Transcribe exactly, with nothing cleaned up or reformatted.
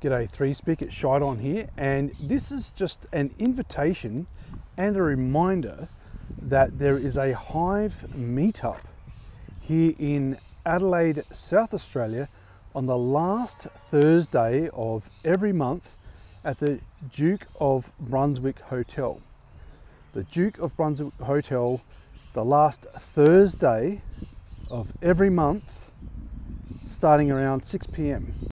G'day three speak, it's Shaidon here, and this is just an invitation and a reminder that there is a Hive Meetup here in Adelaide, South Australia on the last Thursday of every month at the Duke of Brunswick Hotel. The Duke of Brunswick Hotel, the last Thursday of every month, starting around six p m